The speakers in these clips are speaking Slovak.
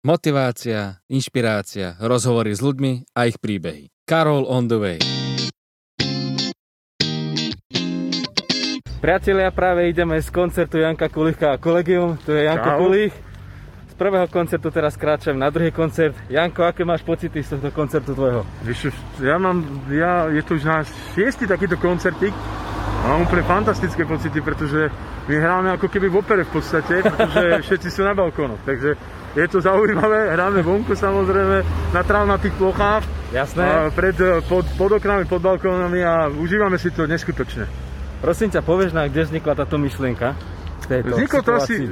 Motivácia, inšpirácia, rozhovory s ľuďmi a ich príbehy. Karol on the way. Priatelia, práve ideme z koncertu Janka Kulicha a Kolegium. Tu je Janko Kulich. Z prvého koncertu teraz kráčam na druhý koncert. Janko, aké máš pocity z tohto koncertu tvojho? Je to už náš 6. takýto koncertík. Mám úplne fantastické pocity, pretože my hráme ako keby v opere v podstate, pretože všetci sú na balkónoch, takže je to zaujímavé, hráme vonku samozrejme, na trávnatých plochách. Jasné. Pod oknami, pod balkónami a užívame si to neskutočne. Prosím ťa, povieš nám, kde vznikla táto myšlienka?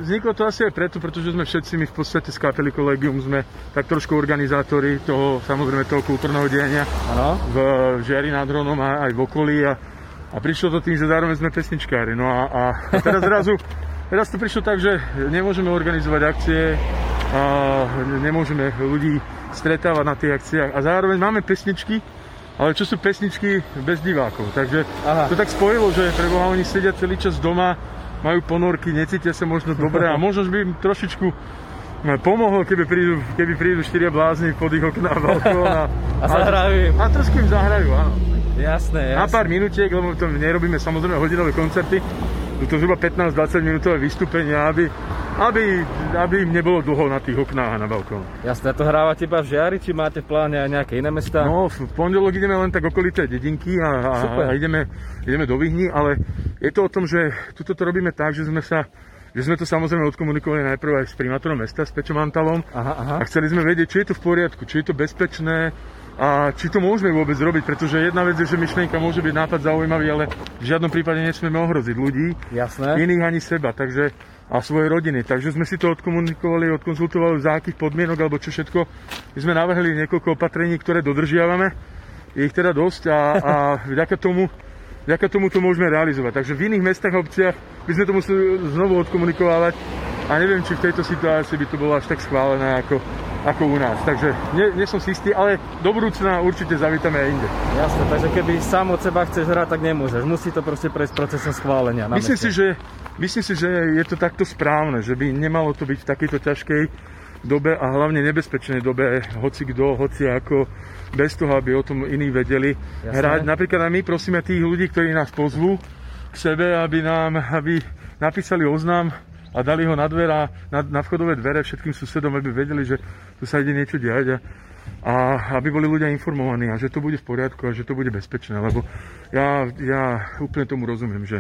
Vzniklo to asi aj preto, pretože sme všetci my v podstate z kapely Kolegium sme tak trošku organizátori toho, samozrejme toho kultúrneho diania v Žiari nad Hronom a aj v okolí a prišlo to tým, že zároveň sme pesničkári. No a teraz zrazu to prišlo tak, že nemôžeme organizovať akcie, a nemôžeme ľudí stretávať na tých akciách a zároveň máme pesničky, ale čo sú pesničky bez divákov, takže to tak spojilo, že preboha oni sedia celý čas doma, majú ponorky, necítia sa možno dobre a možno by im trošičku pomohlo, keby prídu štyria blázni pod ich okná balkón a zahrajú a trošku im zahrajú, áno. Jasné. Na pár minutiek, lebo to nerobíme samozrejme hodinové koncerty, to je zhruba 15-20 minútové vystúpenia, aby im nebolo dlho na tých oknách a na balkóne. Jasné, to hrávate iba v Žiari, či máte v pláne aj nejaké iné mestá? No, v pondelok ideme len tak okolité dedinky a ideme do Výhni, ale je to o tom, že tuto to robíme tak, že sme to samozrejme odkomunikovali najprv aj s primátorom mesta, s Pečom Antalom a chceli sme vedieť, či je to v poriadku, či je to bezpečné a či to môžeme vôbec robiť, pretože jedna vec je, že myšlienka môže byť nápad zaujímavý, ale v žiadnom prípade nesmieme ohroziť ľudí, Jasné. iných ani seba, takže a svoje rodiny. Takže sme si to odkomunikovali, odkonzultovali za akých podmienok alebo čo všetko. My sme navrhli niekoľko opatrení, ktoré dodržiavame. Je ich teda dosť a vďaka tomu to môžeme realizovať. Takže v iných mestách a obciach by sme to museli znovu odkomunikovať a neviem, či v tejto situácii by to bolo až tak schválené ako u nás. Takže nie som si istý, ale do budúcna určite zavítame aj inde. Jasne, takže keby sám od seba chceš hrať, tak nemôžeš. Musí to proste prejsť procesom schválenia. Myslím si, že je to takto správne, že by nemalo to byť v takejto ťažkej dobe a hlavne nebezpečnej dobe hoci ako, bez toho, aby o tom iní vedeli hrať. Napríklad aj my prosíme tých ľudí, ktorí nás pozvú k sebe, aby napísali oznám a dali ho na dvere, na vchodové dvere všetkým susedom, aby vedeli, že tu sa ide niečo diať a aby boli ľudia informovaní a že to bude v poriadku a že to bude bezpečné, lebo ja úplne tomu rozumiem, že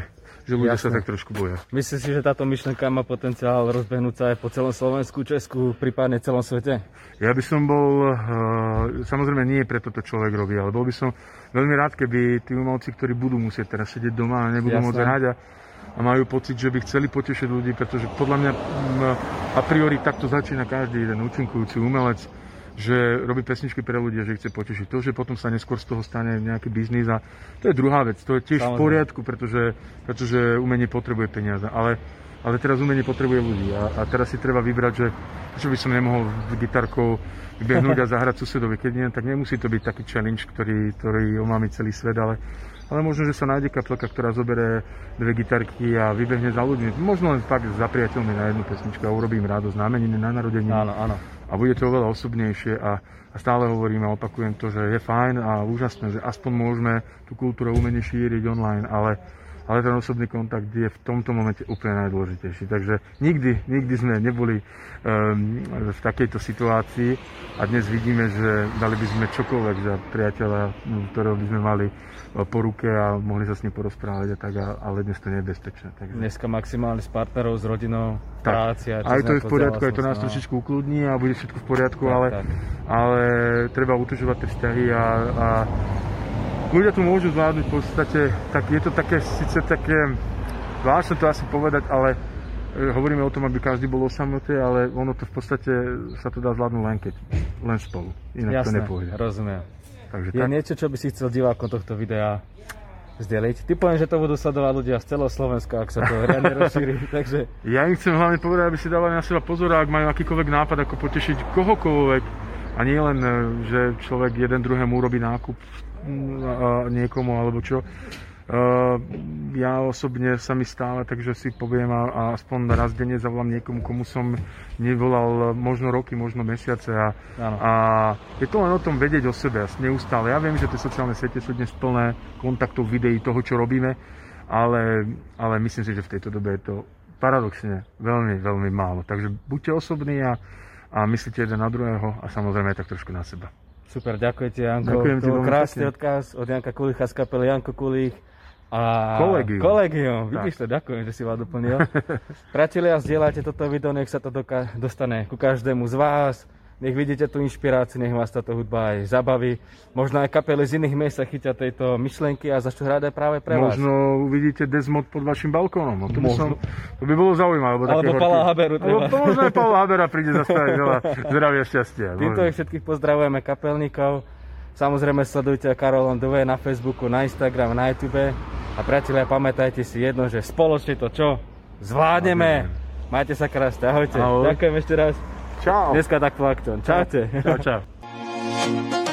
ľudia Jasne. Sa tak trošku boja. Myslím si, že táto myšlenka má potenciál rozbehnúť sa aj po celom Slovensku, Česku, prípadne celom svete? Ja by som bol, samozrejme nie preto to človek robí, ale bol by som veľmi rád, keby tí umelci, ktorí budú musieť teraz sedieť doma a nebudú môcť hrať a majú pocit, že by chceli potešiť ľudí, pretože podľa mňa a priori takto začína každý jeden účinkujúci umelec, že robí pesničky pre ľudia, že chce potešiť. To, že potom sa neskôr z toho stane nejaký biznis a to je druhá vec, to je tiež v poriadku, pretože umenie potrebuje peniaze, ale teraz umenie potrebuje ľudí a teraz si treba vybrať, že čo by som nemohol gitarkou vybehnúť a zahrať susedovi, keď nie, tak nemusí to byť taký challenge, ktorý omámi celý svet, ale možno, že sa nájde kaplka, ktorá zoberie dve gitarky a vybehne za ľuďmi. Možno len fakt za priateľmi na jednu pesničku a urobím rádo znameniny na narodeniny. Áno. A bude to oveľa osobnejšie a stále hovorím a opakujem to, že je fajn a úžasné, že aspoň môžeme tú kultúru umenie šíriť online, ale ten osobný kontakt je v tomto momente úplne najdôležitejší. Takže nikdy sme neboli v takejto situácii a dnes vidíme, že dali by sme čokoľvek za priateľa, ktorého by sme mali po ruke a mohli sa s ním porozprávať a tak, ale dnes to nie je bezpečné. Takže dneska maximálne s partnerov, s rodinou, práci. Aj to je v poriadku, aj to nás trošičku ukludní a bude všetko v poriadku, ale treba utužovať tie vzťahy a ľudia to môžu zvládnuť v podstate, tak je to také, síce také, vážne to asi povedať, ale hovoríme o tom, aby každý bol o samote, ale ono to v podstate sa to dá zvládnuť len spolu, inak Jasné, to nepôjde. Jasné, rozumiem. Takže je tak niečo, čo by si chcel divákom tohto videa zdeliť? Ty poviem, že to budú sledovať ľudia z celého Slovenska, ak sa to riadne rozšíri, takže ja im chcem hlavne povedať, aby si dávali na seba pozor, ak majú akýkoľvek nápad, ako potešiť kohokoľvek. A nie len, že človek jeden druhému urobí nákup niekomu alebo čo, Ja osobne sa mi stále, takže si poviem a aspoň raz denne zavolám niekomu, komu som nevolal možno roky, možno mesiace a je to len o tom vedieť o sebe neustále. Ja viem, že tie sociálne siete sú dnes plné kontaktov, videí, toho, čo robíme, ale myslím si, že v tejto dobe je to paradoxne veľmi, veľmi málo. Takže buďte osobní a myslíte jeden na druhého a samozrejme tak trošku na seba. Super, ďakujem ti, Janko. Ďakujem ti, krásny odkaz od Janka Kulicha z kapely Janko Kulich. A Kolegium. Vidíš to, ďakujem, že si vás doplnil. Priatelia, zdieľajte toto video, nech sa to dostane ku každému z vás. Nech vidíte tú inšpiráciu, nech vás táto hudba aj zabaví. Možno aj kapely z iných miest sa chytia tejto myšlienky a začnú hrať aj práve pre vás. Možno uvidíte Desmod pod vašim balkónom. To by bolo zaujímavé. Alebo Pala Haberu. Alebo možno aj Pala Habera príde zastaviť veľa zdravia a šťastia. Týmto ich všetkých pozdravujeme kapelníkov. Samozrejme sledujte Karolom Dove na Facebooku, na Instagram, na YouTube. A priatelia, pamätajte si jedno, že spoločne to čo? Zvládneme. Majte sa krásne. Ahojte. Ahoj. Ďakujem ešte raz. Čau. Dneska takto aktuálne. Čaute. Čau, čau.